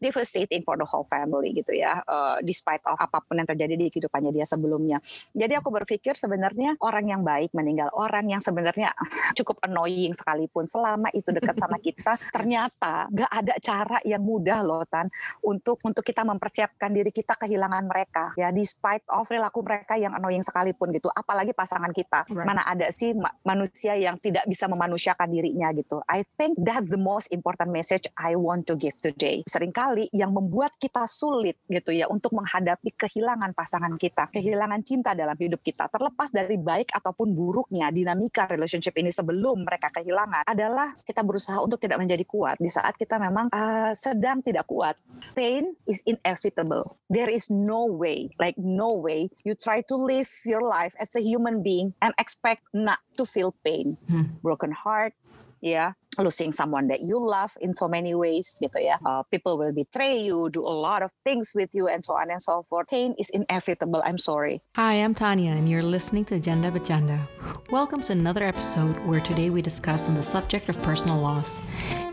was devastating for the whole family gitu ya, despite of apapun yang terjadi di kehidupannya dia sebelumnya. Jadi aku berpikir sebenarnya orang yang baik meninggal, orang yang sebenarnya cukup annoying sekalipun selama itu dekat sama kita, ternyata gak ada cara yang mudah loh Tan untuk kita mempersiapkan diri kita kehilangan mereka ya, despite of perilaku mereka yang annoying sekalipun gitu, apalagi pasangan kita. Right. Mana ada sih manusia yang tidak bisa memanusiakan dirinya gitu. I think that's the most important message I want to give today. Seringkali yang membuat kita sulit gitu ya untuk menghadapi kehilangan pasangan kita, kehilangan cinta dalam hidup kita, terlepas dari baik ataupun buruknya dinamika relationship ini sebelum mereka kehilangan, adalah kita berusaha untuk tidak menjadi kuat di saat kita memang sedang tidak kuat. Pain is inevitable. There is no way, like no way you try to live your life as a human being and expect not to feel pain. Broken heart, yeah, losing someone that you love in so many ways gitu ya. People will betray you, do a lot of things with you, and so on and so forth. Pain is inevitable, I'm sorry. Hi, I'm Tanya and you're listening to Janda Bercanda. Welcome to another episode where today we discuss on the subject of personal loss.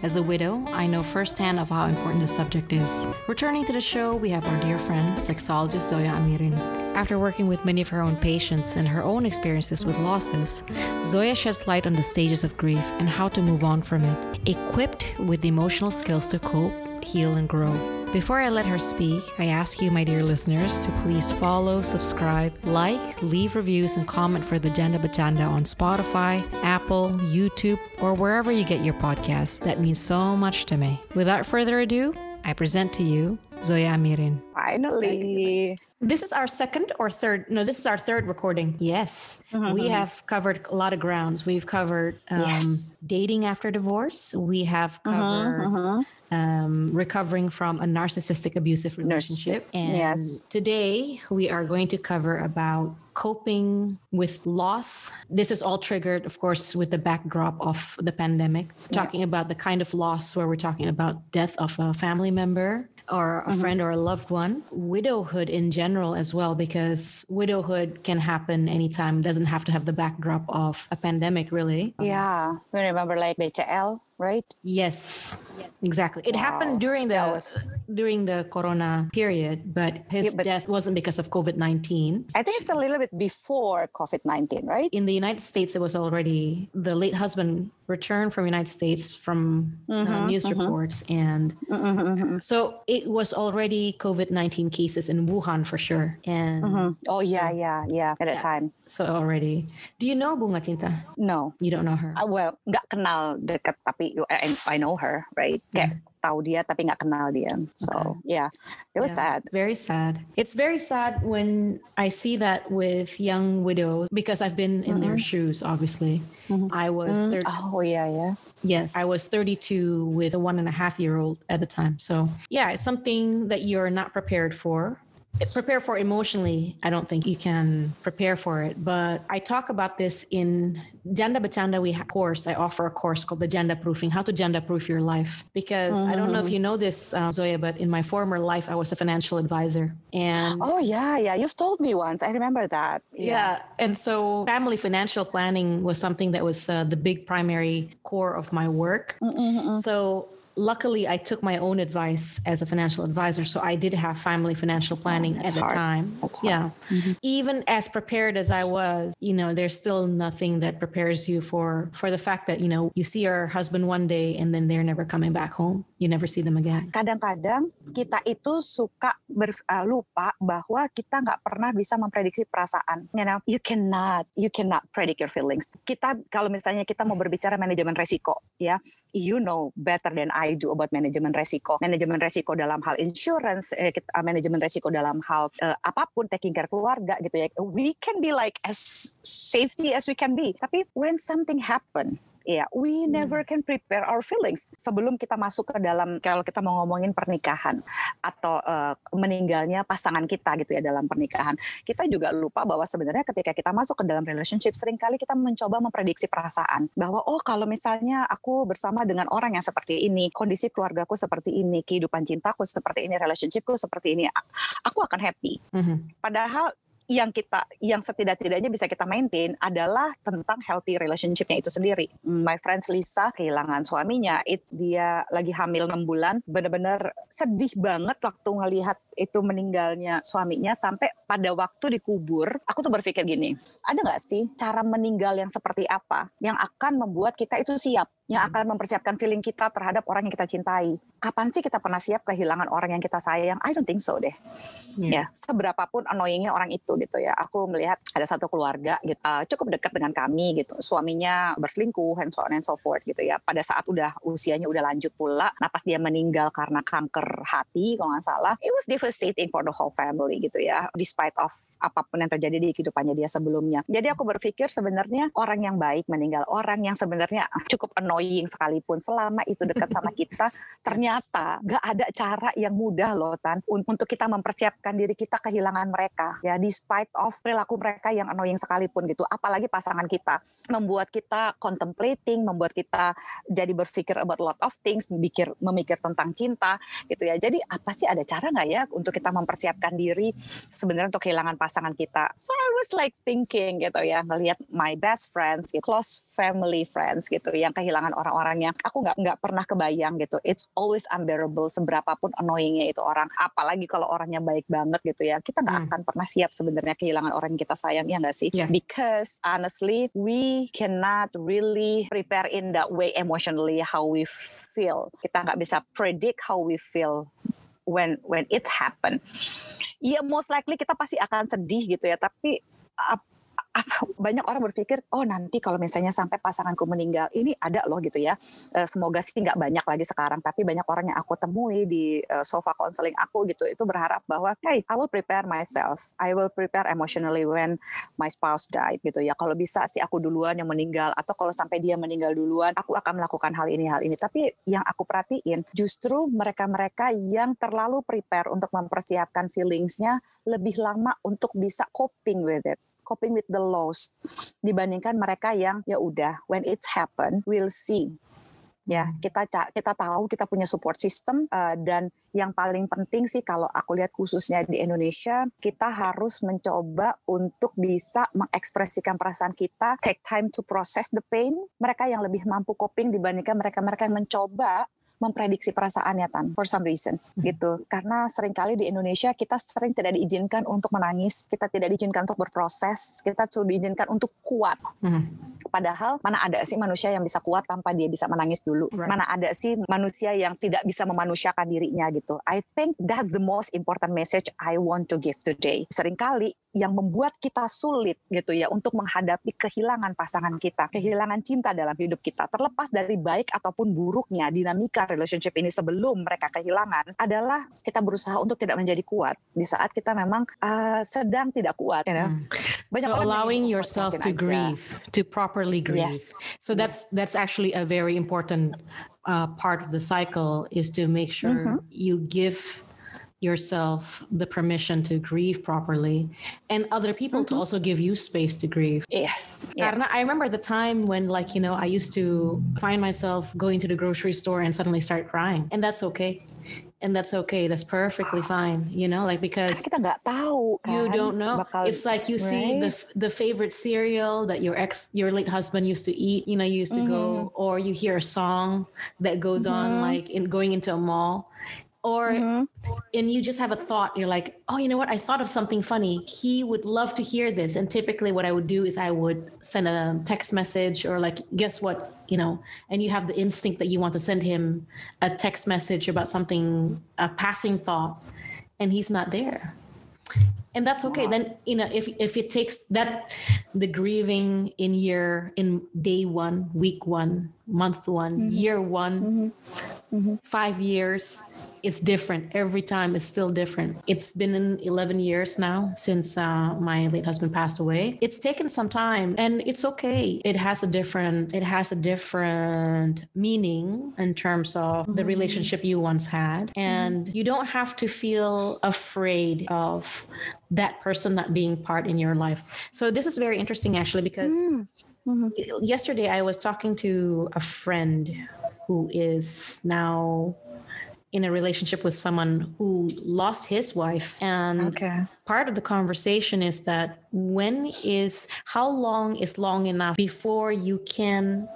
As a widow, I know firsthand of how important this subject is. Returning to the show, we have our dear friend, sexologist Zoya Amirin. After working with many of her own patients and her own experiences with losses, Zoya sheds light on the stages of grief and how to move on from it, equipped with the emotional skills to cope, heal, and grow. Before I let her speak, I ask you, my dear listeners, to please follow, subscribe, like, leave reviews, and comment for the Janda Bercanda on Spotify, Apple, YouTube, or wherever you get your podcasts. That means so much to me. Without further ado, I present to you Zoya Amirin. Finally. This is our second or third. No, this is our third recording. Yes. Mm-hmm. We have covered a lot of grounds. We've covered dating after divorce. We have covered recovering from a narcissistic abusive relationship. And today we are going to cover about coping with loss. This is all triggered, of course, with the backdrop of the pandemic, talking about the kind of loss where we're talking about death of a family member, or a friend or a loved one, widowhood in general as well, because widowhood can happen anytime, doesn't have to have the backdrop of a pandemic really. Yeah, I remember like BCL, right? Yes, exactly. It happened during the Corona period, but his death wasn't because of COVID-19. I think it's a little bit before COVID-19, right? In the United States, it was already the late husband returned from United States from news reports, and so it was already COVID-19 cases in Wuhan for sure. And at that time. So already, do you know Bunga Cinta? No, you don't know her. Well, nggak kenal dekat, tapi I know her, right? Yeah. Tahu dia tapi nggak kenal dia. So it was sad. Very sad. It's very sad when I see that with young widows, because I've been in their shoes, obviously. I was 30. Yes, I was 32 with a 1.5-year-old at the time. So it's something that you're not prepared for. Prepare for emotionally, I don't think you can prepare for it. But I talk about this in Janda Bercanda. We have a course. I offer a course called the Janda Proofing, how to Janda Proof your life. Because I don't know if you know this, Zoya, but in my former life, I was a financial advisor. And you've told me once. I remember that. Yeah. And so family financial planning was something that was the big primary core of my work. So luckily, I took my own advice as a financial advisor. So I did have family financial planning at the time. Yeah. Even as prepared as I was, you know, there's still nothing that prepares you for the fact that, you know, you see your husband one day and then they're never coming back home. You never see them again. Kadang-kadang kita itu suka lupa bahwa kita nggak pernah bisa memprediksi perasaan. You know, you cannot predict your feelings. Kita kalau misalnya kita mau berbicara manajemen resiko, ya, you know better than I do about manajemen resiko dalam hal insurance, manajemen resiko dalam hal apapun, taking care keluarga gitu ya. We can be like as safety as we can be, tapi when something happen, we never can prepare our feelings sebelum kita masuk ke dalam, kalau kita mau ngomongin pernikahan atau meninggalnya pasangan kita gitu ya dalam pernikahan. Kita juga lupa bahwa sebenarnya ketika kita masuk ke dalam relationship, seringkali kita mencoba memprediksi perasaan bahwa kalau misalnya aku bersama dengan orang yang seperti ini, kondisi keluargaku seperti ini, kehidupan cintaku seperti ini, relationshipku seperti ini, aku akan happy. Padahal yang setidak-tidaknya bisa kita maintain adalah tentang healthy relationship-nya itu sendiri. My friends Lisa kehilangan suaminya, dia lagi hamil 6 bulan, benar-benar sedih banget waktu ngelihat itu meninggalnya suaminya, sampai pada waktu dikubur, aku tuh berpikir gini, ada nggak sih cara meninggal yang seperti apa yang akan membuat kita itu siap, yang akan mempersiapkan feeling kita terhadap orang yang kita cintai. Kapan sih kita pernah siap kehilangan orang yang kita sayang? I don't think so deh. Ya, seberapapun annoyingnya orang itu gitu ya. Aku melihat ada satu keluarga gitu, cukup dekat dengan kami gitu. Suaminya berselingkuh and so on and so forth gitu ya. Pada saat udah usianya udah lanjut pula, pas dia meninggal karena kanker hati kalau nggak salah. It was devastating for the whole family gitu ya. Despite of apapun yang terjadi di kehidupannya dia sebelumnya. Jadi aku berpikir sebenarnya orang yang baik meninggal, orang yang sebenarnya cukup annoying sekalipun selama itu dekat sama kita, ternyata gak ada cara yang mudah loh Tan untuk kita mempersiapkan diri kita kehilangan mereka ya, despite of perilaku mereka yang annoying sekalipun gitu. Apalagi pasangan kita membuat kita contemplating, membuat kita jadi berpikir about a lot of things, memikir tentang cinta gitu ya. Jadi apa sih, ada cara gak ya untuk kita mempersiapkan diri sebenarnya untuk kehilangan pasangan kita. So I was like thinking gitu ya, ngelihat my best friends, gitu, close family friends gitu, yang kehilangan orang-orang yang aku nggak pernah kebayang gitu. It's always unbearable seberapapun annoyingnya itu orang. Apalagi kalau orangnya baik banget gitu ya, kita nggak akan pernah siap sebenarnya kehilangan orang yang kita sayang, ya nggak sih? Yeah. Because honestly, we cannot really prepare in that way emotionally how we feel. Kita nggak bisa predict how we feel when it happen. Ya most likely kita pasti akan sedih gitu ya, tapi banyak orang berpikir, oh nanti kalau misalnya sampai pasanganku meninggal, ini ada loh gitu ya, semoga sih nggak banyak lagi sekarang, tapi banyak orang yang aku temui di sofa counseling aku gitu, itu berharap bahwa, hey, I will prepare myself, I will prepare emotionally when my spouse died gitu ya, kalau bisa sih aku duluan yang meninggal, atau kalau sampai dia meninggal duluan, aku akan melakukan hal ini, tapi yang aku perhatiin, justru mereka-mereka yang terlalu prepare untuk mempersiapkan feelings-nya, lebih lama untuk bisa coping with it, coping with the loss, dibandingkan mereka yang ya udah when it's happen we'll see. Ya, kita tahu kita punya support system dan yang paling penting sih kalau aku lihat khususnya di Indonesia, kita harus mencoba untuk bisa mengekspresikan perasaan kita, take time to process the pain. Mereka yang lebih mampu coping dibandingkan mereka-mereka yang mencoba memprediksi perasaannya Tan, for some reasons gitu. Karena seringkali di Indonesia kita sering tidak diizinkan untuk menangis, kita tidak diizinkan untuk berproses, kita sudah diizinkan untuk kuat. Padahal mana ada sih manusia yang bisa kuat tanpa dia bisa menangis dulu? Right. Mana ada sih manusia yang tidak bisa memanusiakan dirinya gitu. I think that's the most important message I want to give today. Seringkali yang membuat kita sulit gitu ya untuk menghadapi kehilangan pasangan kita, kehilangan cinta dalam hidup kita, terlepas dari baik ataupun buruknya dinamika relationship ini sebelum mereka kehilangan, adalah kita berusaha untuk tidak menjadi kuat di saat kita memang sedang tidak kuat. You know? So allowing yourself to grieve, to properly grieve. Yes. So that's actually a very important part of the cycle, is to make sure you give yourself the permission to grieve properly, and other people to also give you space to grieve. Yes. Karena I remember the time when, like, you know, I used to find myself going to the grocery store and suddenly start crying, and that's okay. That's perfectly fine, you know, like, because kita nggak tahu kan, you don't know. It's like you see the favorite cereal that your late husband used to eat, you know, you used to go, or you hear a song that goes on, like in going into a mall. Or and you just have a thought, you're like, oh, you know what, I thought of something funny. He would love to hear this. And typically what I would do is I would send a text message, or like, guess what, you know, and you have the instinct that you want to send him a text message about something, a passing thought, and he's not there. And that's okay. Wow. Then, you know, if it takes that, the grieving in day one, week one, month one, year one, 5 years, it's different. Every time it's still different. It's been 11 years now since my late husband passed away. It's taken some time, and it's okay. It has a different meaning in terms of the relationship you once had. And you don't have to feel afraid of that person not being part in your life. So this is very interesting, actually, because yesterday I was talking to a friend who is now in a relationship with someone who lost his wife. And part of the conversation is that how long is long enough before you can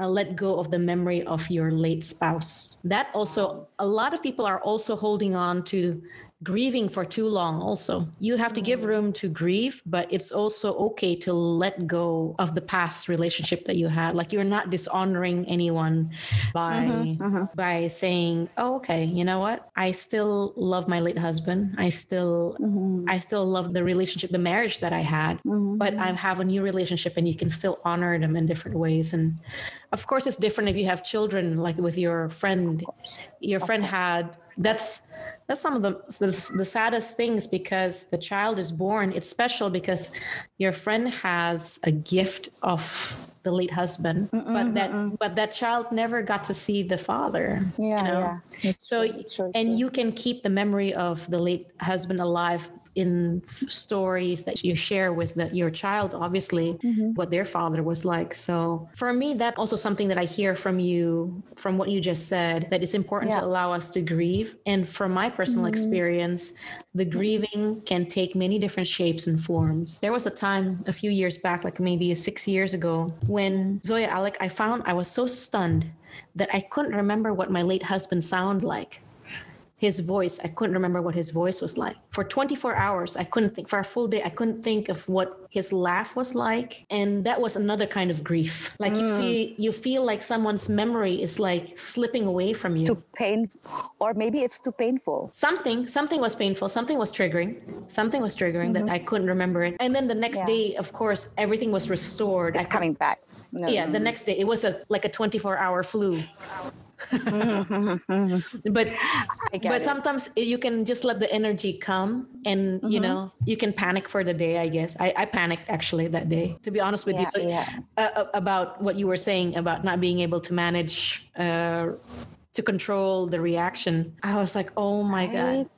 let go of the memory of your late spouse? That also, a lot of people are also holding on to grieving for too long also. You have to give room to grieve, but it's also okay to let go of the past relationship that you had. Like, you're not dishonoring anyone by saying, oh, okay, you know what? I still love my late husband. I still love the relationship, the marriage that I had, but I have a new relationship, and you can still honor them in different ways. And of course, it's different if you have children, like with your friend. Your friend had... That's some of the saddest things, because the child is born. It's special because your friend has a gift of the late husband, but that child never got to see the father. Yeah, you know? Yeah. It's true. You can keep the memory of the late husband alive in stories that you share with your child, obviously, what their father was like. So for me, that also something that I hear from you, from what you just said, that it's important to allow us to grieve. And from my personal experience, the grieving can take many different shapes and forms. There was a time a few years back, like maybe 6 years ago, when Zoya, Alec, I was so stunned that I couldn't remember what my late husband sounded like. His voice, I couldn't remember what his voice was like. For 24 hours, I couldn't think. For a full day, I couldn't think of what his laugh was like. And that was another kind of grief. Like you feel like someone's memory is like slipping away from you. Too painful, or maybe it's too painful. Something was painful. Something was triggering that I couldn't remember it. And then the next day, of course, everything was restored. It's coming back. The next day, it was a 24-hour flu. but sometimes you can just let the energy come, and you know, you can panic for the day, I guess. I panicked actually that day, to be honest with you, about what you were saying about not being able to manage to control the reaction. I was like, oh my god.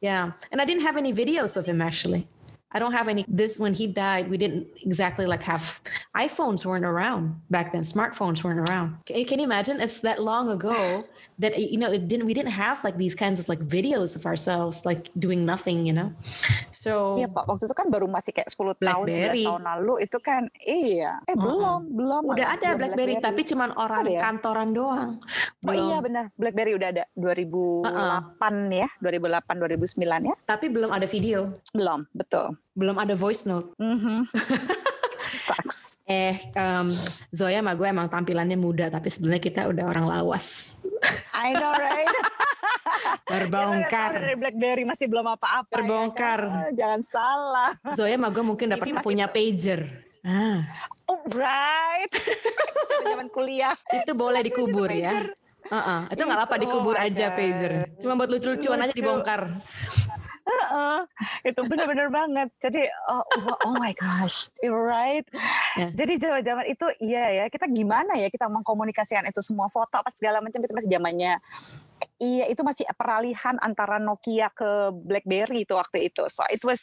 Yeah, and I didn't have any videos of him actually. I don't have any. When he died, we didn't exactly have iPhones weren't around back then. Smartphones weren't around. Can you imagine? It's that long ago that, you know, we didn't have these kinds of videos of ourselves, doing nothing, you know? So. Iya, Pak. Waktu itu kan baru masih 9 tahun lalu. Itu kan, iya. Belum. Udah ada BlackBerry, tapi cuman orang kantoran doang. Oh iya, benar. BlackBerry udah ada. 2008, 2009 ya. Tapi belum ada video. Belum, betul. Belum ada voice note. Sucks. Zoya sama gue emang tampilannya muda, tapi sebenarnya kita udah orang lawas. I know, right? Terbongkar. Dari BlackBerry masih belum apa-apa. Terbongkar. Ya, jangan salah. Zoya sama gue mungkin udah pernah punya pager. Oh, right. Zaman kuliah. Itu boleh dikubur ya. Itu nggak apa-apa, dikubur aja pager. Cuma buat lucu-lucuan aja, dibongkar. Itu benar-benar banget. Jadi oh my gosh, you're right. Yeah. Jadi zaman itu iya ya, kita gimana ya kita mengkomunikasikan itu semua, foto apa segala macam, itu masih zamannya. Iya, itu masih peralihan antara Nokia ke BlackBerry itu waktu itu. So it was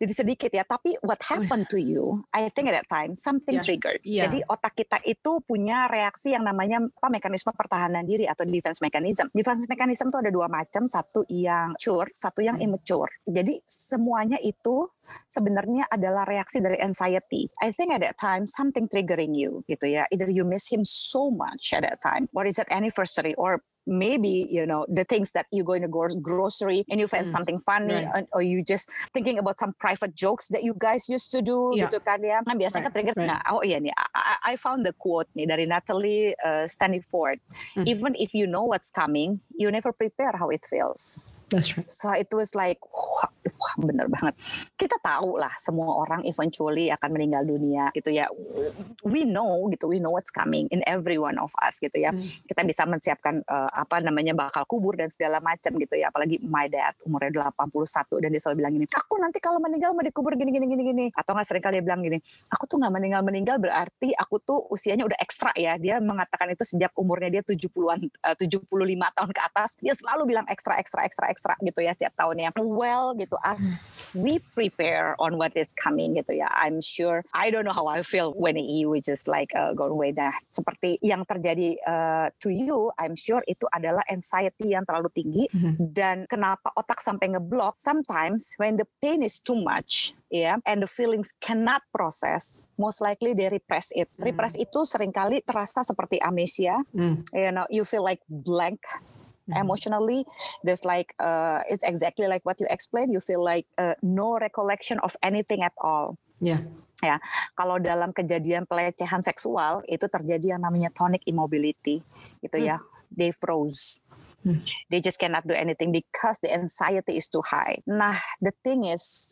jadi sedikit ya. Tapi what happened to you, I think at that time, something triggered. Jadi otak kita itu punya reaksi yang namanya mekanisme pertahanan diri atau defense mechanism. Defense mechanism itu ada 2 macam, satu yang mature, satu yang immature. Jadi semuanya itu sebenarnya adalah reaksi dari anxiety. I think at that time something triggering you gitu ya. Either you miss him so much at that time, or is that anniversary, or maybe you know the things that you go in the grocery and you find something funny, or you just thinking about some private jokes that you guys used to do gitu kan ya. Nah, biasanya ketrigger. Nah, oh iya nih, I found the quote nih dari Natalie Staniford. Even if you know what's coming, you never prepare how it feels. That's right. So it was like, wah, bener banget. Kita tahu lah semua orang eventually akan meninggal dunia gitu ya. We know gitu, we know what's coming in every one of us gitu ya. Kita bisa menyiapkan bakal kubur dan segala macam gitu ya. Apalagi my dad umurnya 81 dan dia selalu bilang gini, aku nanti kalau meninggal mau dikubur gini. Atau nggak, sering kali dia bilang gini, aku tuh nggak meninggal berarti aku tuh usianya udah ekstra ya. Dia mengatakan itu sejak umurnya dia 75 tahun ke atas. Dia selalu bilang ekstra gitu ya setiap tahunnya. Well gitu. as we prepare on what is coming gitu ya, I'm sure I don't know how I feel when you just like go away. Nah, seperti yang terjadi to you, I'm sure itu adalah anxiety yang terlalu tinggi dan kenapa otak sampai ngeblok. Sometimes when the pain is too much, yeah, and the feelings cannot process, most likely they repress it. Repress itu seringkali terasa seperti amnesia. You know, you feel like blank. Emotionally, there's like it's exactly like what you explained. You feel like no recollection of anything at all. Yeah. Ya, kalau dalam kejadian pelecehan seksual itu terjadi yang namanya tonic immobility, gitu ya. They froze. They just cannot do anything because the anxiety is too high. Nah, the thing is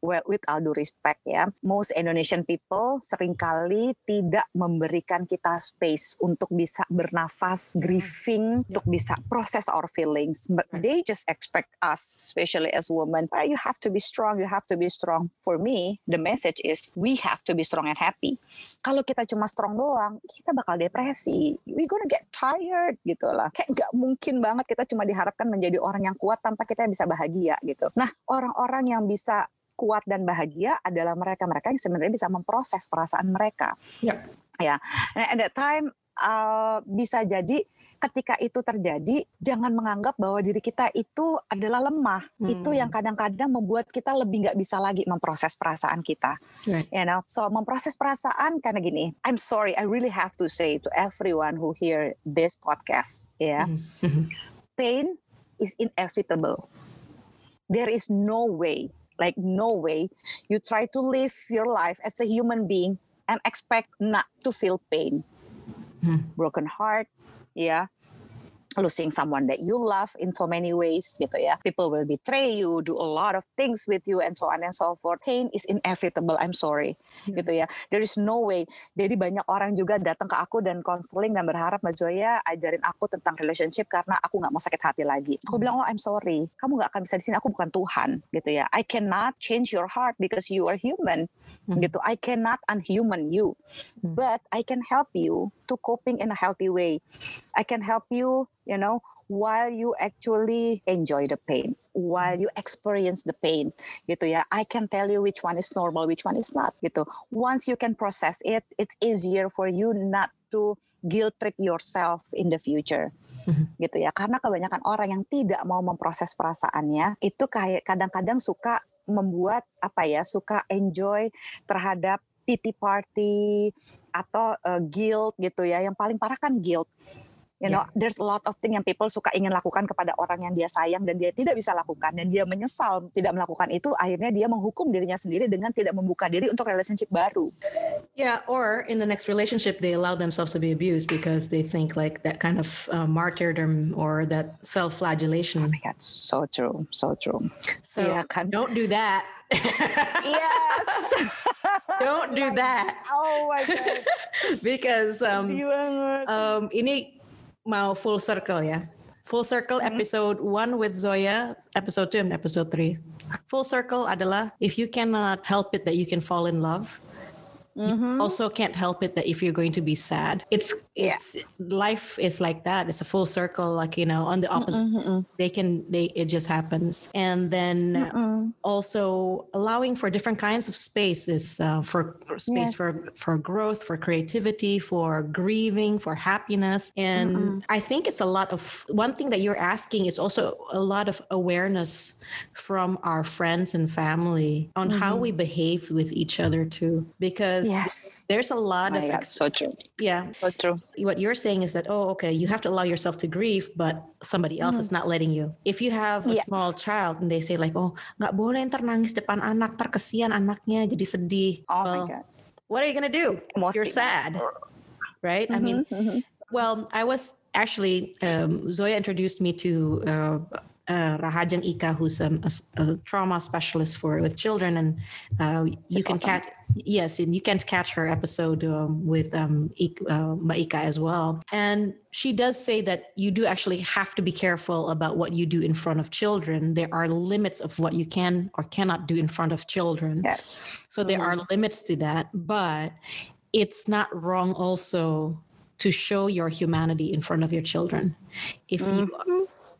with all due respect ya, most Indonesian people seringkali tidak memberikan kita space untuk bisa bernafas, grieving, untuk bisa process our feelings. But they just expect us, especially as women, oh, you have to be strong, you have to be strong. For me, the message is we have to be strong and happy. Kalau kita cuma strong doang, kita bakal depresi. We're gonna get tired gitu lah. Kayak nggak mungkin banget kita cuma diharapkan menjadi orang yang kuat tanpa kita bisa bahagia gitu. Nah, orang-orang yang bisa kuat dan bahagia adalah mereka-mereka yang sebenarnya bisa memproses perasaan mereka. Ya. And at that time bisa jadi ketika itu terjadi, jangan menganggap bahwa diri kita itu adalah lemah. Itu yang kadang-kadang membuat kita lebih nggak bisa lagi memproses perasaan kita. You know, so memproses perasaan karena gini. I'm sorry, I really have to say to everyone who hear this podcast, yeah, pain is inevitable. There is no way, like no way, you try to live your life as a human being and expect not to feel pain, broken heart. Yeah, losing someone that you love in so many ways gitu ya. People will betray you, do a lot of things with you and so on and so forth. Pain is inevitable, I'm sorry. Gitu ya. There is no way. Jadi banyak orang juga datang ke aku dan counseling dan berharap, Mbak Zoya ajarin aku tentang relationship karena aku gak mau sakit hati lagi. Aku bilang, oh I'm sorry, kamu gak akan bisa di sini, aku bukan Tuhan gitu ya. I cannot change your heart because you are human. Gitu. I cannot unhuman you. But I can help you to coping in a healthy way. I can help you, you know, while you actually enjoy the pain, while you experience the pain, gitu ya. I can tell you which one is normal, which one is not, gitu. Once you can process it, it's easier for you not to guilt trip yourself in the future. Gitu ya. Karena kebanyakan orang yang tidak mau memproses perasaannya, itu kayak kadang-kadang suka membuat apa ya, suka enjoy terhadap pity party atau guilt gitu ya. Yang paling parah kan guilt. You know, there's a lot of things yang people suka ingin lakukan kepada orang yang dia sayang dan dia tidak bisa lakukan dan dia menyesal tidak melakukan itu, akhirnya dia menghukum dirinya sendiri dengan tidak membuka diri untuk relationship baru. Yeah, or in the next relationship they allow themselves to be abused because they think like that kind of martyrdom or that self-flagellation. Oh my God, so true, so true. So yeah, don't do that. Yes. Don't do that. Oh my God. Because ini mau full circle ya. Full circle episode 1 with Zoya, episode 2 and episode 3. Full circle adalah if you cannot help it that you can fall in love, you also can't help it that if you're going to be sad. It's life is like that. It's a full circle, like you know, on the opposite. It just happens. And then also allowing for different kinds of spaces, for growth, for creativity, for grieving, for happiness. And I think it's a lot of one thing that you're asking is also a lot of awareness from our friends and family on how we behave with each other too, because there's a lot of so true. What you're saying is that you have to allow yourself to grieve, but somebody else is not letting you. If you have a small child and they say like, oh, nggak boleh ntar nangis depan anak, ntar kesian anaknya jadi sedih. Oh my God. What are you gonna do? You're sad, right? I mean, well, I was actually Zoya introduced me to Rahajeng Ika, who's a trauma specialist with children, and you can awesome. And you can catch her episode with Ika as well. And she does say that you do actually have to be careful about what you do in front of children. There are limits of what you can or cannot do in front of children. Yes. So there are limits to that, but it's not wrong also to show your humanity in front of your children. If you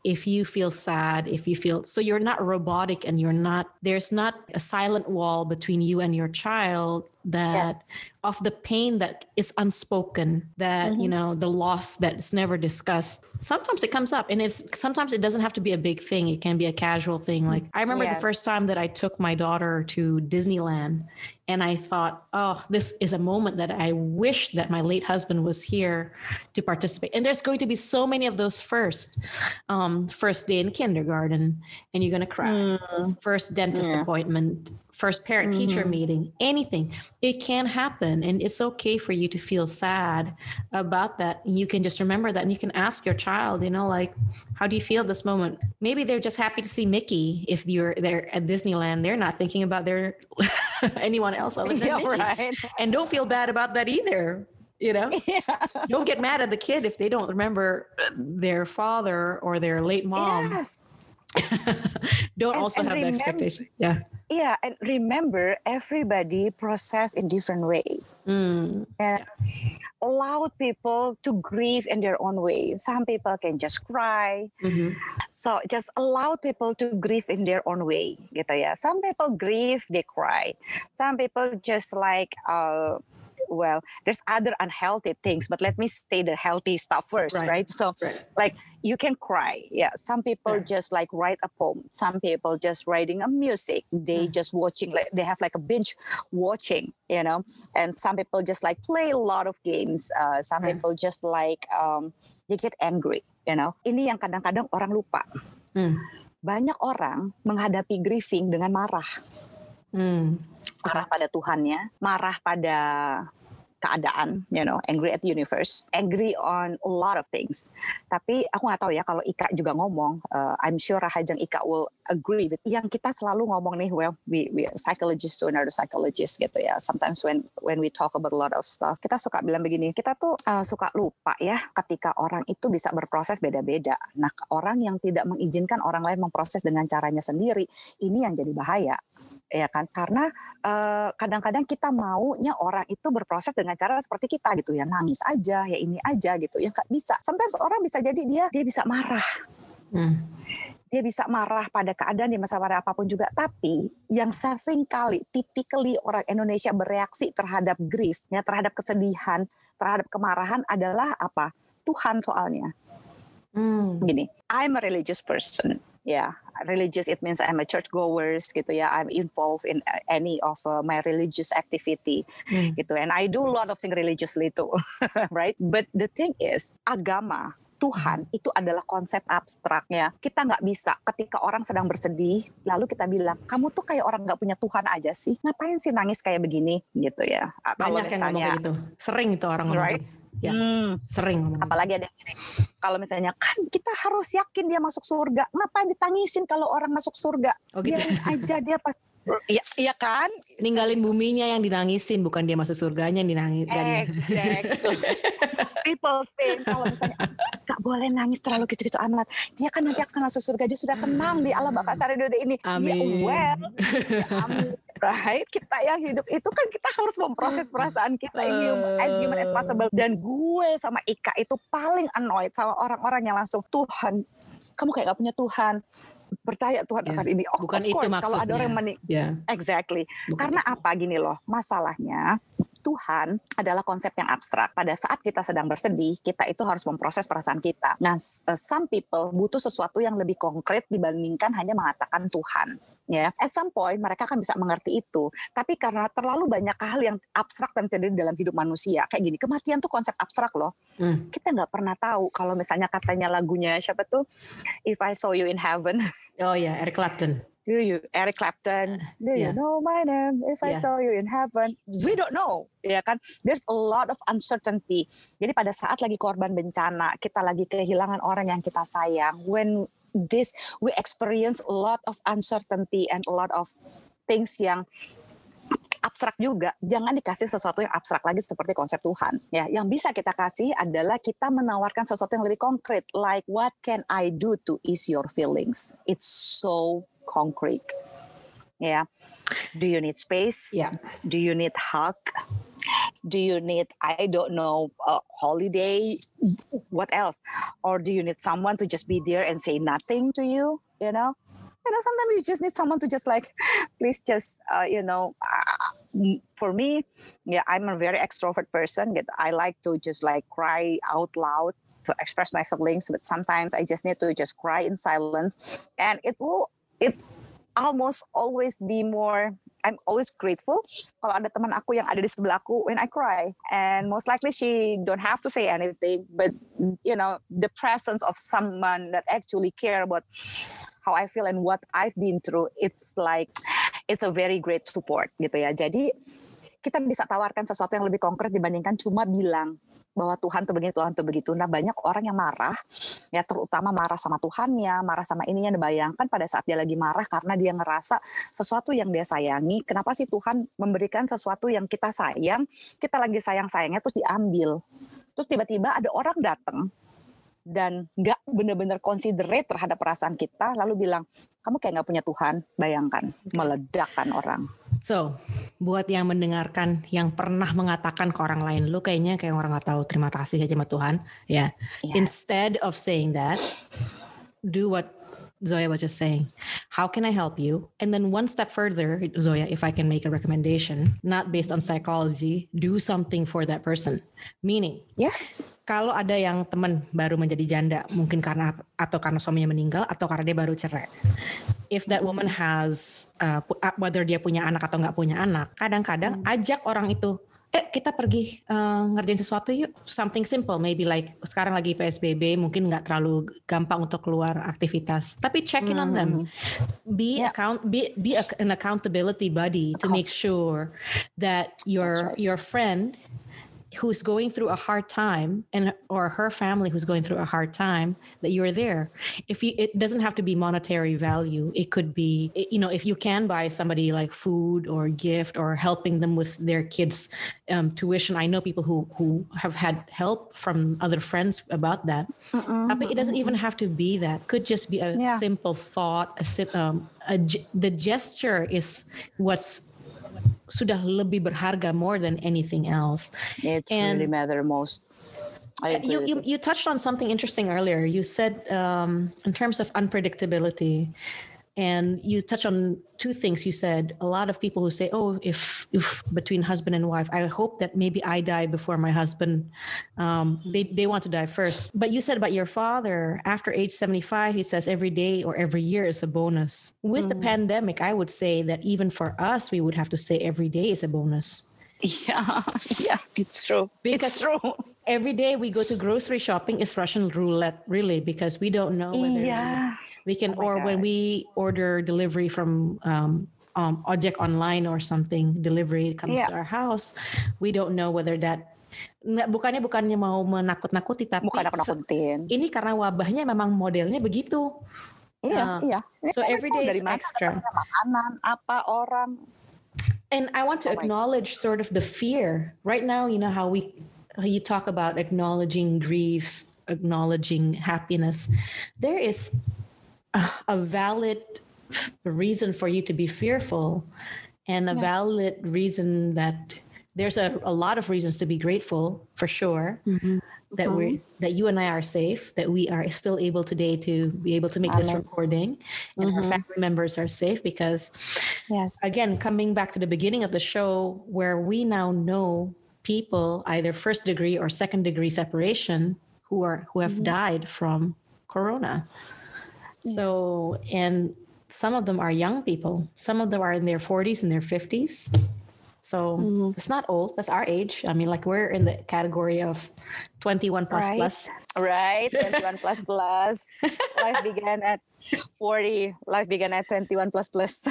if you feel sad, if you feel, so you're not robotic and you're not, there's not a silent wall between you and your child that yes. of the pain that is unspoken, that, mm-hmm. you know, the loss that's never discussed. Sometimes it comes up and sometimes it doesn't have to be a big thing. It can be a casual thing. Like I remember yeah. the first time that I took my daughter to Disneyland and I thought, oh, this is a moment that I wish that my late husband was here to participate. And there's going to be so many of those first day in kindergarten and you're going to cry. Mm. First dentist yeah. appointment. First parent teacher mm-hmm. meeting, anything, it can happen. And it's okay for you to feel sad about that. You can just remember that and you can ask your child, you know, like, how do you feel this moment? Maybe they're just happy to see Mickey. If you're there at Disneyland, they're not thinking about their anyone else other than Mickey. Right. And don't feel bad about that either. You know, yeah. Don't get mad at the kid if they don't remember their father or their late mom. Yes. Don't and, also and have remember, the expectation. Yeah. Yeah. And remember, everybody process in different way. Mm. And yeah. allow people to grieve in their own way. Some people can just cry. Mm-hmm. So just allow people to grieve in their own way. Gitu ya. Some people grieve, they cry. Some people just like... well, there's other unhealthy things, but let me say the healthy stuff first, right? So like you can cry. Yeah. Some people yeah. just like write a poem. Some people just writing a music. They yeah. just watching, like they have like a binge watching, you know, and some people just like play a lot of games. Some yeah. people just like, they get angry, you know. Ini yang kadang-kadang orang lupa. Mm. Banyak orang menghadapi grieving dengan marah. Mm. Marah pada Tuhannya, marah pada keadaan, you know, angry at the universe, angry on a lot of things. Tapi aku nggak tahu ya kalau Ika juga ngomong, I'm sure Rahajeng Ika will agree with yang kita selalu ngomong nih. Well, we are psychologists to another psychologist gitu ya. Sometimes when we talk about a lot of stuff, kita suka bilang begini, kita tuh suka lupa ya ketika orang itu bisa berproses beda-beda. Nah, orang yang tidak mengizinkan orang lain memproses dengan caranya sendiri, ini yang jadi bahaya. Ya kan, karena kadang-kadang kita maunya orang itu berproses dengan cara seperti kita gitu ya, nangis aja ya, ini aja gitu ya, nggak bisa. Sometimes orang bisa jadi dia bisa marah. Dia bisa marah pada keadaan, dia bisa marah apapun juga. Tapi yang sering kali typically orang Indonesia bereaksi terhadap grief ya, terhadap kesedihan, terhadap kemarahan adalah apa? Tuhan soalnya. Gini, I'm a religious person. Yeah, religious, it means I'm a churchgoer gitu ya. I'm involved in any of my religious activity gitu. And I do a lot of things religiously too, right? But the thing is, agama, Tuhan itu adalah konsep abstraknya. Kita nggak bisa ketika orang sedang bersedih, lalu kita bilang, kamu tuh kayak orang nggak punya Tuhan aja sih. Ngapain sih nangis kayak begini gitu ya. Banyak yang ngomong kayak gitu. Sering itu orang ngomong right? Ya, sering. Apalagi ada yang gini, kalau misalnya kan kita harus yakin dia masuk surga, ngapain ditangisin kalau orang masuk surga? Oh, gitu. Biarin aja dia pas iya kan, ninggalin buminya yang ditangisin, bukan dia masuk surganya yang dinangisin. Exactly. People think kalau misalnya gak boleh nangis terlalu gitu-gitu amat, dia kan nanti akan masuk surga, dia sudah tenang di alam baka sarada ini. Amin. Ya, amin. Right, kita yang hidup itu kan kita harus memproses perasaan kita as human as possible. Dan gue sama Ika itu paling annoyed sama orang-orang yang langsung, Tuhan, kamu kayak gak punya Tuhan. Percaya Tuhan akan ini. Oh, bukan of course, kalau ada orang exactly. Bukan karena itu. Apa gini loh, masalahnya Tuhan adalah konsep yang abstrak. Pada saat kita sedang bersedih, kita itu harus memproses perasaan kita. Nah, some people butuh sesuatu yang lebih konkret dibandingkan hanya mengatakan Tuhan. Ya, at some point mereka kan bisa mengerti itu. Tapi karena terlalu banyak hal yang abstrak dan terjadi dalam hidup manusia, kayak gini, kematian tuh konsep abstrak loh. Kita nggak pernah tahu. Kalau misalnya katanya lagunya siapa tuh, If I Saw You in Heaven. Oh ya, Eric Clapton. Do you know my name? If I saw you in heaven, we don't know. Ya kan, there's a lot of uncertainty. Jadi pada saat lagi korban bencana, kita lagi kehilangan orang yang kita sayang. When this, we experience a lot of uncertainty and a lot of things yang abstrak juga. Jangan dikasih sesuatu yang abstrak lagi seperti konsep Tuhan. Ya, yang bisa kita kasih adalah kita menawarkan sesuatu yang lebih konkret. Like, what can I do to ease your feelings? It's so concrete. Yeah. Do you need space? Yeah. Do you need hug? Do you need, I don't know, a holiday? What else? Or do you need someone to just be there and say nothing to you? You know? You know, sometimes you just need someone to just like, please just, you know, for me, yeah, I'm a very extrovert person. But I like to just like cry out loud to express my feelings. But sometimes I just need to just cry in silence. And it almost always be more, I'm always grateful kalau ada teman aku yang ada di sebelahku when I cry. And most likely she don't have to say anything. But, you know, the presence of someone that actually care about how I feel and what I've been through, it's like, it's a very great support gitu ya. Jadi kita bisa tawarkan sesuatu yang lebih konkret dibandingkan cuma bilang bahwa Tuhan tuh begitu. Nah banyak orang yang marah, ya terutama marah sama Tuhannya, marah sama ininya. Bayangkan pada saat dia lagi marah karena dia ngerasa sesuatu yang dia sayangi. Kenapa sih Tuhan memberikan sesuatu yang kita sayang, kita lagi sayang-sayangnya terus diambil. Terus tiba-tiba ada orang datang dan gak benar-benar considerate terhadap perasaan kita, lalu bilang, kamu kayak gak punya Tuhan, bayangkan, meledakkan orang. So, buat yang mendengarkan, yang pernah mengatakan ke orang lain, lu kayaknya kayak orang gak tahu, terima kasih aja sama Tuhan, ya. Yeah. Yes. Instead of saying that, do what Zoya was just saying. How can I help you? And then one step further, Zoya, if I can make a recommendation, not based on psychology, do something for that person. Meaning, yes. Kalau ada yang teman baru menjadi janda, mungkin karena atau karena suaminya meninggal atau karena dia baru cerai. If that woman has, whether dia punya anak atau nggak punya anak, kadang-kadang ajak orang itu, kita pergi ngerjain sesuatu yuk, something simple, maybe like sekarang lagi PSBB, mungkin nggak terlalu gampang untuk keluar aktivitas, tapi check in on them, be an accountability buddy to make sure that your friend who's going through a hard time and or her family who's going through a hard time, that you're there. It doesn't have to be monetary value. It could be, you know, if you can buy somebody like food or gift or helping them with their kids' tuition. I know people who have had help from other friends about that. But it doesn't even have to be that. Could just be a simple thought. The gesture is what's sudah lebih berharga more than anything else. It really matters most. You touched on something interesting earlier. You said in terms of unpredictability, and you touched on two things. You said a lot of people who say, "Oh, if between husband and wife, I hope that maybe I die before my husband." They want to die first. But you said about your father after age 75, he says every day or every year is a bonus. With the pandemic, I would say that even for us, we would have to say every day is a bonus. Yeah, it's true. Because it's true. Every day we go to grocery shopping is Russian roulette, really, because we don't know whether we can, when we order delivery from Ojek online or something, delivery comes to our house. We don't know whether that. Bukannya mau menakut-nakuti, tapi ini karena wabahnya memang modelnya begitu. Iya. So every day is extra. Makanan, apa orang. And I want to acknowledge sort of the fear. Right now, you know how you talk about acknowledging grief, acknowledging happiness. There is a valid reason for you to be fearful, and a valid reason that there's a lot of reasons to be grateful, for sure. That that you and I are safe, that we are still able today to be able to make this recording, and our family members are safe, because again, coming back to the beginning of the show, where we now know people either first degree or second degree separation who have died from corona. So, and some of them are young people, some of them are in their 40s and their 50s. So it's not old. That's our age. I mean, like, we're in the category of 21 plus plus. Right. 21 plus plus. Life began at 40. Life began at 21 plus plus.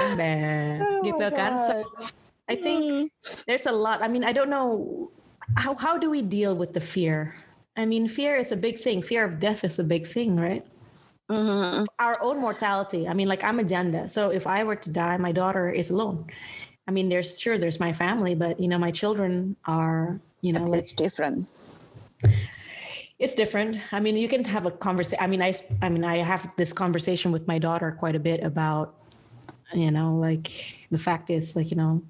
Amen. Gitu kan. So I think there's a lot. I mean, I don't know. How do we deal with the fear? I mean, fear is a big thing. Fear of death is a big thing, right? Our own mortality. I mean, like, I'm a janda, so if I were to die, my daughter is alone. I mean, there's my family, but you know, my children are, you know, like, it's different. I mean, you can have a conversation. I mean, I have this conversation with my daughter quite a bit about, you know, like, the fact is, like, you know,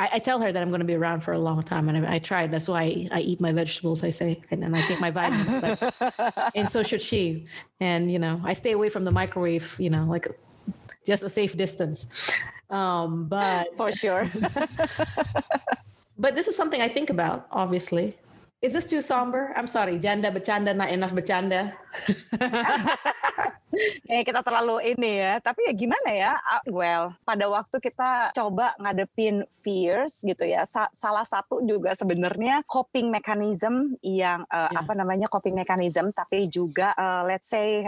I tell her that I'm going to be around for a long time, and I tried. That's why I eat my vegetables, I say, and I take my vitamins, but, and so should she. And, you know, I stay away from the microwave, you know, like just a safe distance. But for sure. But this is something I think about, obviously. Is this too somber? I'm sorry, Janda Bercanda, not enough bercanda. Kita terlalu ini ya, tapi ya gimana ya, well, pada waktu kita coba ngadepin fears gitu ya, salah satu juga sebenarnya coping mechanism yang, apa namanya, coping mechanism, tapi juga let's say,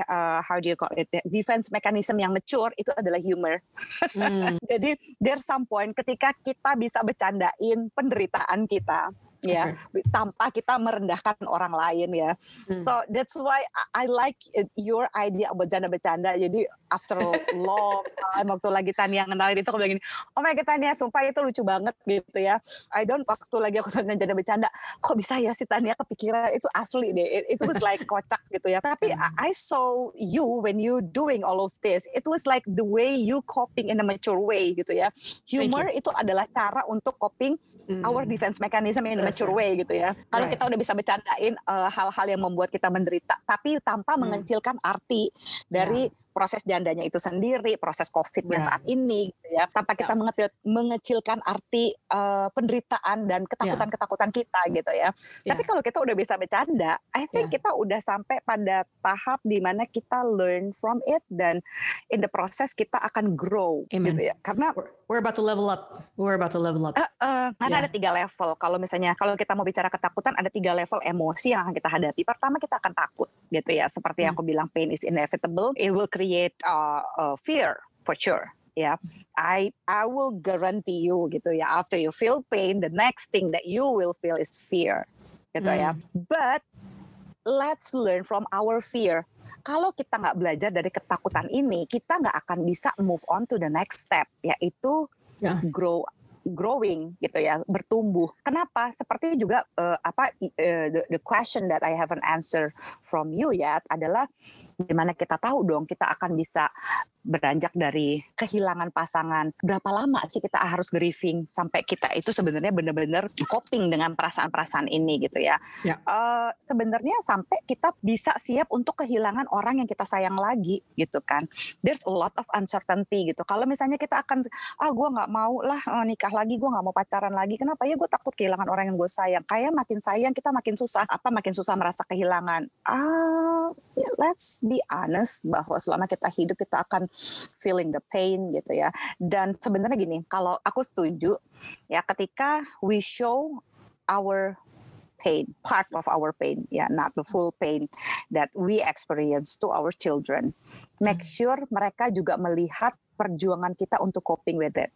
how do you call it, defense mechanism yang mature, itu adalah humor. Jadi there's some point ketika kita bisa bercandain penderitaan kita. Yeah, tanpa kita merendahkan orang lain ya. So that's why I like your idea about bercanda-bercanda. Jadi after long time waktu lagi Tanya kenalin itu aku bilang gini, oh my God Tanya, sumpah itu lucu banget gitu ya. I don't, waktu lagi aku tanya Janda Bercanda, kok bisa ya si Tanya kepikiran itu asli deh. It was like kocak gitu ya. Tapi I saw you when you doing all of this. It was like the way you coping in a mature way gitu ya. Humor itu adalah cara untuk coping our defense mechanism in mature way gitu ya. Kalau kita udah bisa bercandain hal-hal yang membuat kita menderita, tapi tanpa mengecilkan arti dari proses jandanya itu sendiri, proses COVID-nya saat ini, gitu ya, tanpa kita mengecilkan arti penderitaan dan ketakutan-ketakutan kita, gitu ya. Tapi kalau kita udah bisa bercanda, I think kita udah sampai pada tahap di mana kita learn from it dan in the process kita akan grow, gitu ya. Karena we're about to level up. Ada 3 level. Kalau misalnya kalau kita mau bicara ketakutan, ada 3 level emosi yang akan kita hadapi. Pertama kita akan takut, gitu ya. Seperti yang aku bilang, pain is inevitable. It will create fear for sure. Yeah, I will guarantee you gitu ya. After you feel pain, the next thing that you will feel is fear. Gitu ya. But let's learn from our fear. Kalau kita nggak belajar dari ketakutan ini, kita nggak akan bisa move on to the next step, yaitu growing gitu ya, bertumbuh. Kenapa? Seperti juga the question that I haven't answered from you yet adalah dimana kita tahu dong kita akan bisa beranjak dari kehilangan pasangan. Berapa lama sih kita harus grieving sampai kita itu sebenarnya benar-benar coping dengan perasaan-perasaan ini gitu ya. Sebenarnya sampai kita bisa siap untuk kehilangan orang yang kita sayang lagi gitu kan. There's a lot of uncertainty gitu. Kalau misalnya kita akan, gue gak mau lah nikah lagi, gue gak mau pacaran lagi. Kenapa? Ya gue takut kehilangan orang yang gue sayang. Kayak makin sayang kita makin susah. Apa makin susah merasa kehilangan? Let's be honest bahwa selama kita hidup kita akan feeling the pain gitu ya. Dan sebenarnya gini, kalau aku setuju ya, ketika we show our pain, part of our pain, not the full pain that we experience to our children, make sure mereka juga melihat perjuangan kita untuk coping with it.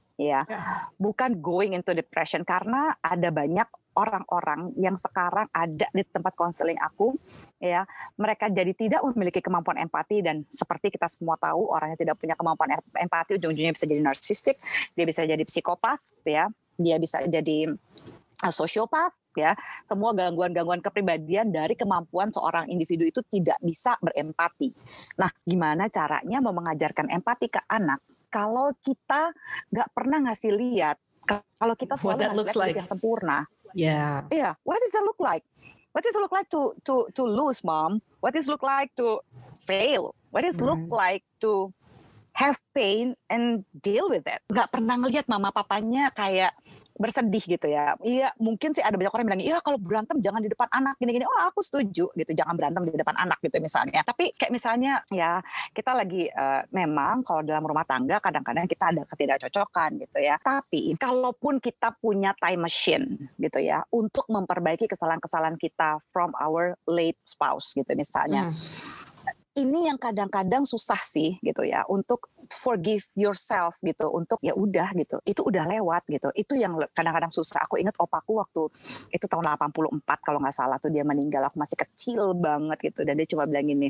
Bukan going into depression, karena ada banyak orang-orang yang sekarang ada di tempat konseling aku, ya, mereka jadi tidak memiliki kemampuan empati, dan seperti kita semua tahu, orang yang tidak punya kemampuan empati ujung-ujungnya bisa jadi narsistik, dia bisa jadi psikopat, ya, dia bisa jadi sosiopat, ya, semua gangguan-gangguan kepribadian dari kemampuan seorang individu itu tidak bisa berempati. Nah, gimana caranya mau mengajarkan empati ke anak kalau kita nggak pernah ngasih lihat, kalau kita selalu ngasih lihat yang sempurna? Yeah. What does it look like? What does it look like to lose, mom? What does it look like to fail? What does it look like to have pain and deal with it? Gak pernah ngelihat mama papanya kayak bersedih gitu ya. Iya, mungkin sih ada banyak orang bilang, "Iya, kalau berantem jangan di depan anak gini-gini." Oh, aku setuju gitu. Jangan berantem di depan anak gitu misalnya. Tapi kayak misalnya ya, kita lagi memang kalau dalam rumah tangga kadang-kadang kita ada ketidakcocokan gitu ya. Tapi kalaupun kita punya time machine gitu ya untuk memperbaiki kesalahan-kesalahan kita from our late spouse gitu misalnya. Ini yang kadang-kadang susah sih gitu ya untuk forgive yourself gitu, untuk ya udah gitu, itu udah lewat gitu. Itu yang kadang-kadang susah. Aku ingat opaku waktu itu tahun 84 kalau nggak salah tuh dia meninggal, aku masih kecil banget gitu, dan dia cuma bilang gini,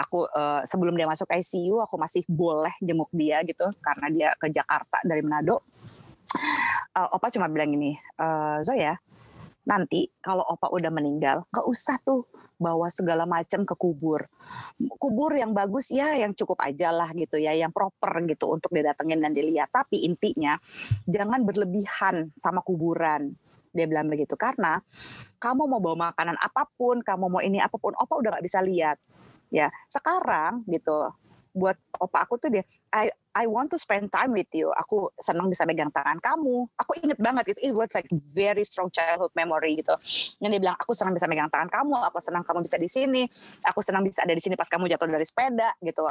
aku sebelum dia masuk ICU aku masih boleh jenguk dia gitu karena dia ke Jakarta dari Manado. Opa cuma bilang gini, Zoya, nanti kalau opa udah meninggal, gak usah tuh bawa segala macam ke kubur. Kubur yang bagus ya, yang cukup aja lah gitu ya, yang proper gitu untuk didatengin dan dilihat. Tapi intinya jangan berlebihan sama kuburan. Dia bilang begitu, karena kamu mau bawa makanan apapun, kamu mau ini apapun, opa udah gak bisa lihat. Ya, sekarang gitu. Buat opa aku tuh dia, I want to spend time with you. Aku senang bisa megang tangan kamu. Aku inget banget itu was like very strong childhood memory gitu. Yang dia bilang aku senang bisa megang tangan kamu. Aku senang kamu bisa di sini. Aku senang bisa ada di sini pas kamu jatuh dari sepeda gitu.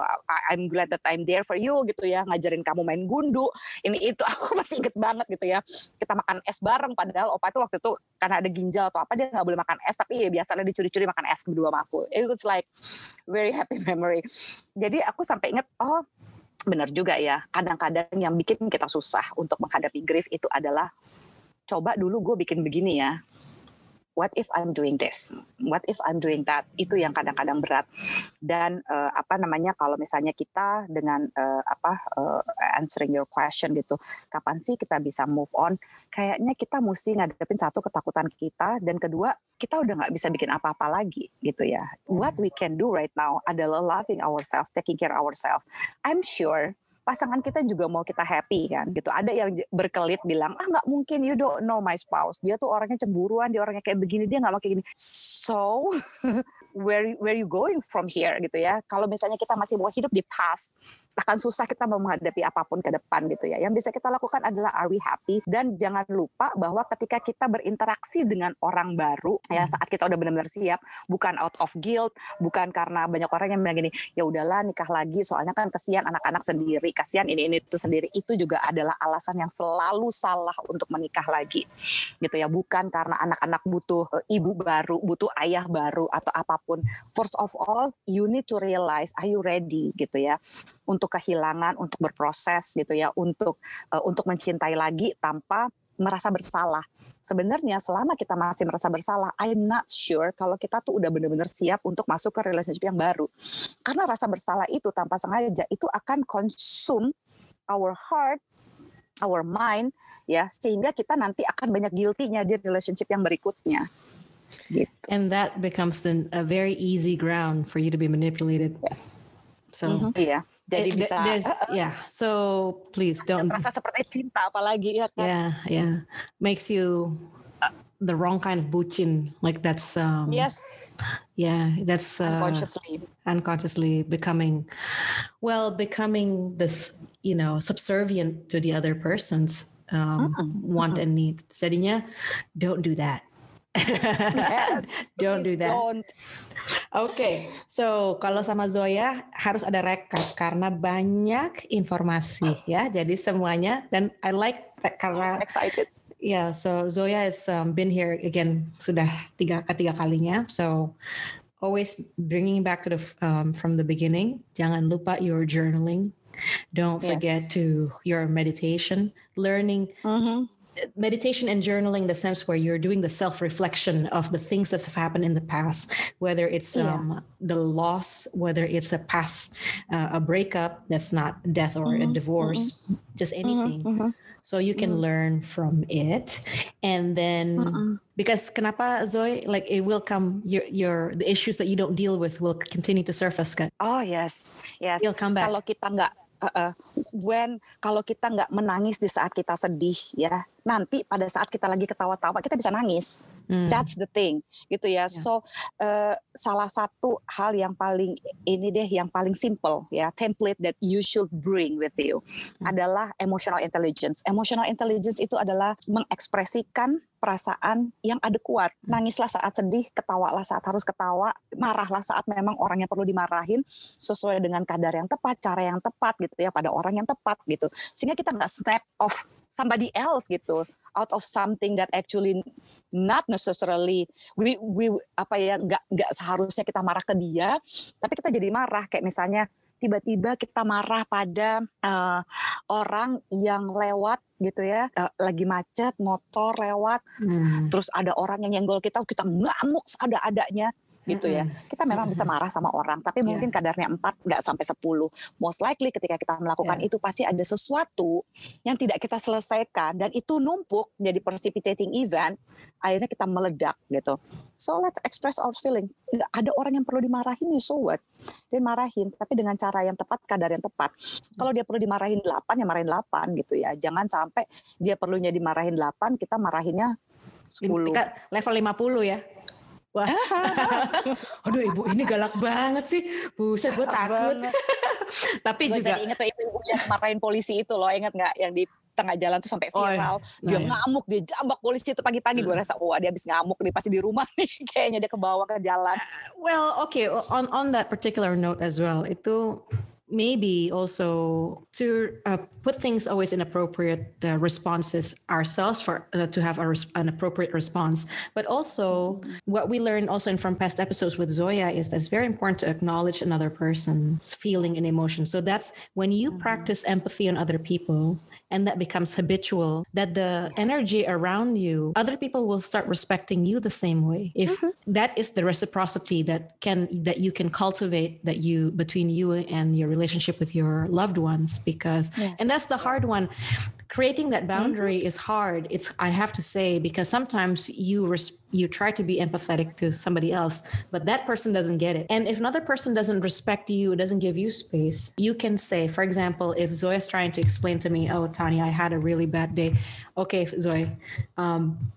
I'm glad that I'm there for you gitu ya. Ngajarin kamu main gundu. Ini itu aku masih inget banget gitu ya. Kita makan es bareng padahal opa tuh waktu itu karena ada ginjal atau apa dia nggak boleh makan es. Tapi ya biasanya dicuri-curi makan es berdua sama aku. It was like very happy memory. Jadi aku sampai inget, oh benar juga ya, kadang-kadang yang bikin kita susah untuk menghadapi grief itu adalah, coba dulu gue bikin begini ya, what if I'm doing this, what if I'm doing that, itu yang kadang-kadang berat. Dan kalau misalnya kita dengan answering your question gitu, kapan sih kita bisa move on, kayaknya kita mesti ngadepin satu ketakutan kita, dan kedua kita udah nggak bisa bikin apa-apa lagi gitu ya. What we can do right now adalah loving ourselves, taking care of ourselves. I'm sure pasangan kita juga mau kita happy kan gitu. Ada yang berkelit bilang, nggak mungkin, you don't know my spouse. Dia tuh orangnya cemburuan, dia orangnya kayak begini, dia nggak mau kayak gini. So where you going from here gitu ya. Kalau misalnya kita masih mau hidup di past, akan susah kita menghadapi apapun ke depan gitu ya. Yang bisa kita lakukan adalah are we happy, dan jangan lupa bahwa ketika kita berinteraksi dengan orang baru ya, saat kita udah benar-benar siap, bukan out of guilt, bukan karena banyak orang yang bilang gini, ya udahlah nikah lagi soalnya kan kasihan anak-anak sendiri, kasihan ini itu sendiri. Itu juga adalah alasan yang selalu salah untuk menikah lagi gitu ya. Bukan karena anak-anak butuh ibu baru, butuh ayah baru atau apapun. First of all, you need to realize are you ready gitu ya, untuk kehilangan, untuk berproses gitu ya, untuk mencintai lagi tanpa merasa bersalah. Sebenarnya selama kita masih merasa bersalah, I'm not sure kalau kita tuh udah benar-benar siap untuk masuk ke relationship yang baru. Karena rasa bersalah itu tanpa sengaja itu akan consume our heart, our mind ya, sehingga kita nanti akan banyak guilty-nya di relationship yang berikutnya. Gitu. And that becomes a very easy ground for you to be manipulated. Yeah. So yeah. Jadi bisa, yeah. So please don't. Terasa seperti cinta apalagi ya kan? Yeah. Makes you the wrong kind of bucin. Like that's yes. Yeah, that's unconsciously becoming this, you know, subservient to the other person's want and need. Jadinya, don't do that. Yes, don't do that. Don't. Okay, so kalau sama Zoya harus ada rekap karena banyak informasi ya. Jadi semuanya, dan I like karena excited. Yeah, so Zoya has been here again sudah ketiga kalinya. So always bringing back to the from the beginning. Jangan lupa your journaling. Don't forget to your meditation, learning. Meditation and journaling, the sense where you're doing the self-reflection of the things that have happened in the past, whether it's the loss, whether it's a breakup that's not death or a divorce, just anything. So you can learn from it. And then because kenapa Zoe, like it will come, your the issues that you don't deal with will continue to surface. Oh yes, you'll come back. Kalau kita nggak kalau kita nggak menangis di saat kita sedih ya, nanti pada saat kita lagi ketawa-tawa kita bisa nangis. That's the thing gitu ya. So salah satu hal yang paling ini deh, yang paling simple ya, template that you should bring with you adalah emotional intelligence. Emotional intelligence itu adalah mengekspresikan perasaan yang adekuat. Nangislah saat sedih, ketawalah saat harus ketawa, marahlah saat memang orangnya perlu dimarahin sesuai dengan kadar yang tepat, cara yang tepat gitu ya, pada orang yang tepat gitu. Sehingga kita nggak snap off somebody else gitu, out of something that actually not necessarily nggak seharusnya kita marah ke dia, tapi kita jadi marah. Kayak misalnya tiba-tiba kita marah pada orang yang lewat gitu ya, lagi macet, motor lewat, terus ada orang yang nyenggol kita ngamuk seada-adanya. gitu ya. Kita memang bisa marah sama orang, tapi mungkin kadarnya 4 nggak sampai 10. Most likely ketika kita melakukan itu pasti ada sesuatu yang tidak kita selesaikan dan itu numpuk jadi precipitating event, akhirnya kita meledak gitu. So let's express our feeling. Ada orang yang perlu dimarahin, so what? Dia marahin, tapi dengan cara yang tepat, kadar yang tepat. Kalau dia perlu dimarahin 8, ya marahin 8 gitu ya. Jangan sampai dia perlunya dimarahin 8, kita marahinnya 10. Level 50 ya. Wah. Aduh, ibu ini galak banget sih. Buset, gue takut. Tapi gua juga ingat tuh ibu yang marahin polisi itu loh, ingat gak? Yang di tengah jalan tuh sampai viral. Dia ngamuk, dia jambak polisi itu pagi-pagi. Gue rasa, wah dia habis ngamuk nih, pasti di rumah nih. Kayaknya dia kebawa ke jalan. Well, okay. On that particular note as well, itu maybe also to put things always in appropriate responses ourselves for to have an appropriate response. But also what we learned also from past episodes with Zoya is that it's very important to acknowledge another person's feeling and emotion. So that's when you practice empathy on other people and that becomes habitual, that the energy around you, other people will start respecting you the same way. If that is the reciprocity that you can cultivate that you between you and your relationship with your loved ones, because and that's the hard one. Creating that boundary is hard. It's, I have to say, because sometimes you try to be empathetic to somebody else, but that person doesn't get it. And if another person doesn't respect you, doesn't give you space, you can say, for example, if Zoya's trying to explain to me, oh, Tanya, I had a really bad day. Okay, Zoya,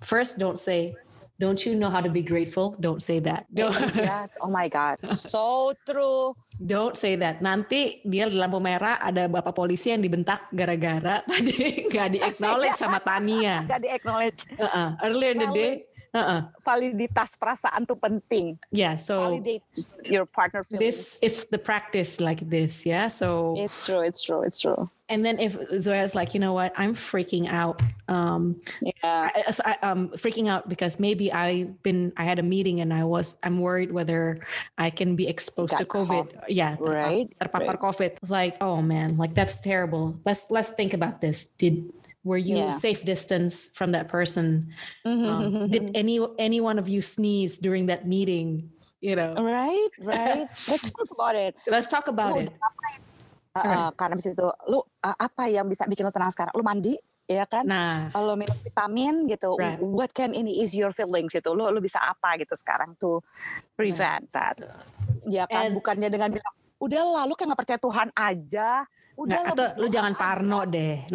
first don't say, don't you know how to be grateful? Don't say that. Yes, oh my God. So true. Don't say that. Nanti dia di lampu merah ada bapak polisi yang dibentak gara-gara tadi gak di-acknowledge sama Tania. Gak di-acknowledge. Earlier in the day. Validitas perasaan tuh penting. Yeah, so validate your partner feelings. This is the practice like this, yeah? So It's true. And then if Zoya's like, you know what, I'm freaking out. I'm freaking out because maybe I had a meeting and I'm worried whether I can be exposed to COVID. Terpapar COVID. It's like, oh man, like that's terrible. Let's think about this. Were you safe distance from that person? Did any one of you sneeze during that meeting? You know, right. Let's talk about it. Karena abis itu, lu apa yang bisa bikin lu tenang sekarang? Lu mandi, ya kan? Nah. Lu minum vitamin gitu. Right. What can ease your feelings gitu? Lu bisa apa gitu sekarang to prevent that? Ya kan? Bukannya dengan bilang, udahlah lu kan nggak percaya Tuhan aja. Atau lu jangan parno deh.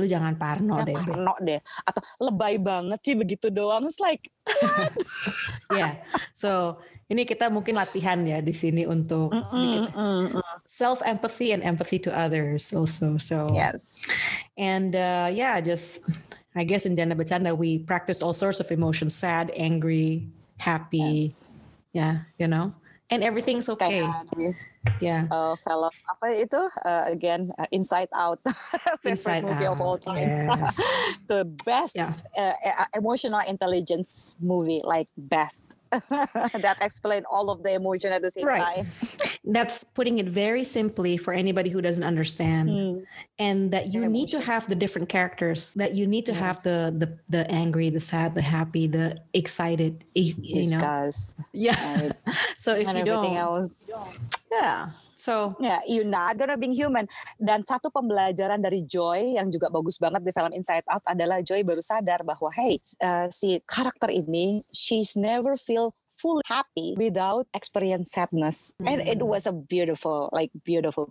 Atau lebay banget sih begitu doang. It's like what? So ini kita mungkin latihan ya di sini untuk sedikit self empathy and empathy to others also. So yes. And I guess in Janda Bercanda we practice all sorts of emotions, sad, angry, happy. Yes. Yeah, you know. And everything's okay. Film apa itu? Inside Out, favorite movie of all time. Yes. The best emotional intelligence movie, like best. That explains all of the emotion at the same time. That's putting it very simply for anybody who doesn't understand, and that you need to have the different characters. That you need to have the angry, the sad, the happy, the excited. Discuss. Yeah. Right. So if you don't, else. Yeah. So you're not gonna be human. Dan satu pembelajaran dari Joy yang juga bagus banget di film Inside Out adalah Joy baru sadar bahwa si karakter ini she's never feel full happy without experience sadness. And it was a beautiful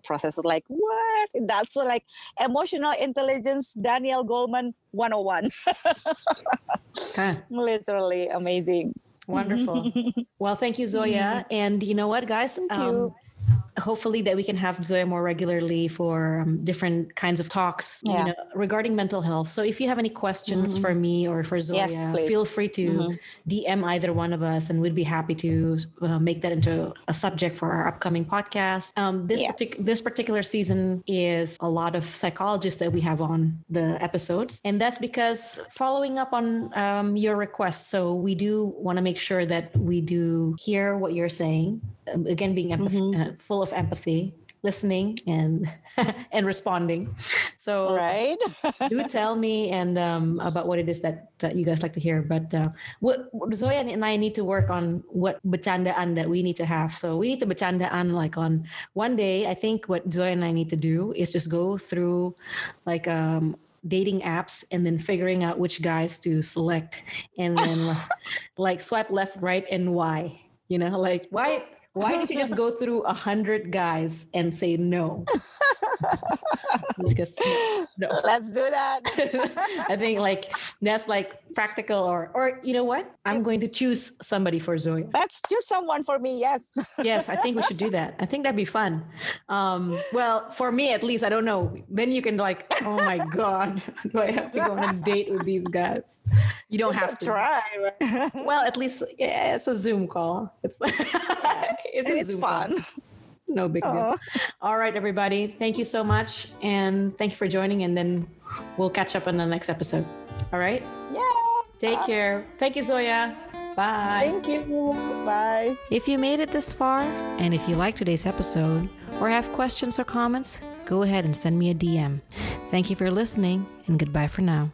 process. Like what? That's what, like emotional intelligence Daniel Goleman 101. Literally amazing. Wonderful. Well, thank you, Zoya. And you know what, guys? Thank you. Hopefully that we can have Zoya more regularly for different kinds of talks you know, regarding mental health. So if you have any questions for me or for Zoya, feel free to DM either one of us and we'd be happy to make that into a subject for our upcoming podcast. This particular season is a lot of psychologists that we have on the episodes. And that's because following up on your requests. So we do want to make sure that we do hear what you're saying. Again, being full of empathy listening and and responding. So right. Do tell me and about what it is that you guys like to hear. But what Zoya and I need to work on, what bercandaan that we need to have. So we need to bercandaan like on one day. I think what Zoya and I need to do is just go through like dating apps and then figuring out which guys to select and then like swipe left, right, and why. You know, like why did you just go through 100 guys and say no? Just, no. Let's do that. I think like that's like practical or you know what? I'm going to choose somebody for Zoya. Let's choose someone for me. Yes. Yes. I think we should do that. I think that'd be fun. Well, for me, at least, I don't know. Then you can like, oh my God, do I have to go on a date with these guys? You don't have to try. Right? Well, at least yeah, it's a Zoom call. It's like, it's Zoom fun. Call. No big deal. All right, everybody. Thank you so much. And thank you for joining. And then we'll catch up on the next episode. All right? Yeah. Take care. Thank you, Zoya. Bye. Thank you. Bye. If you made it this far, and if you like today's episode or have questions or comments, go ahead and send me a DM. Thank you for listening, and goodbye for now.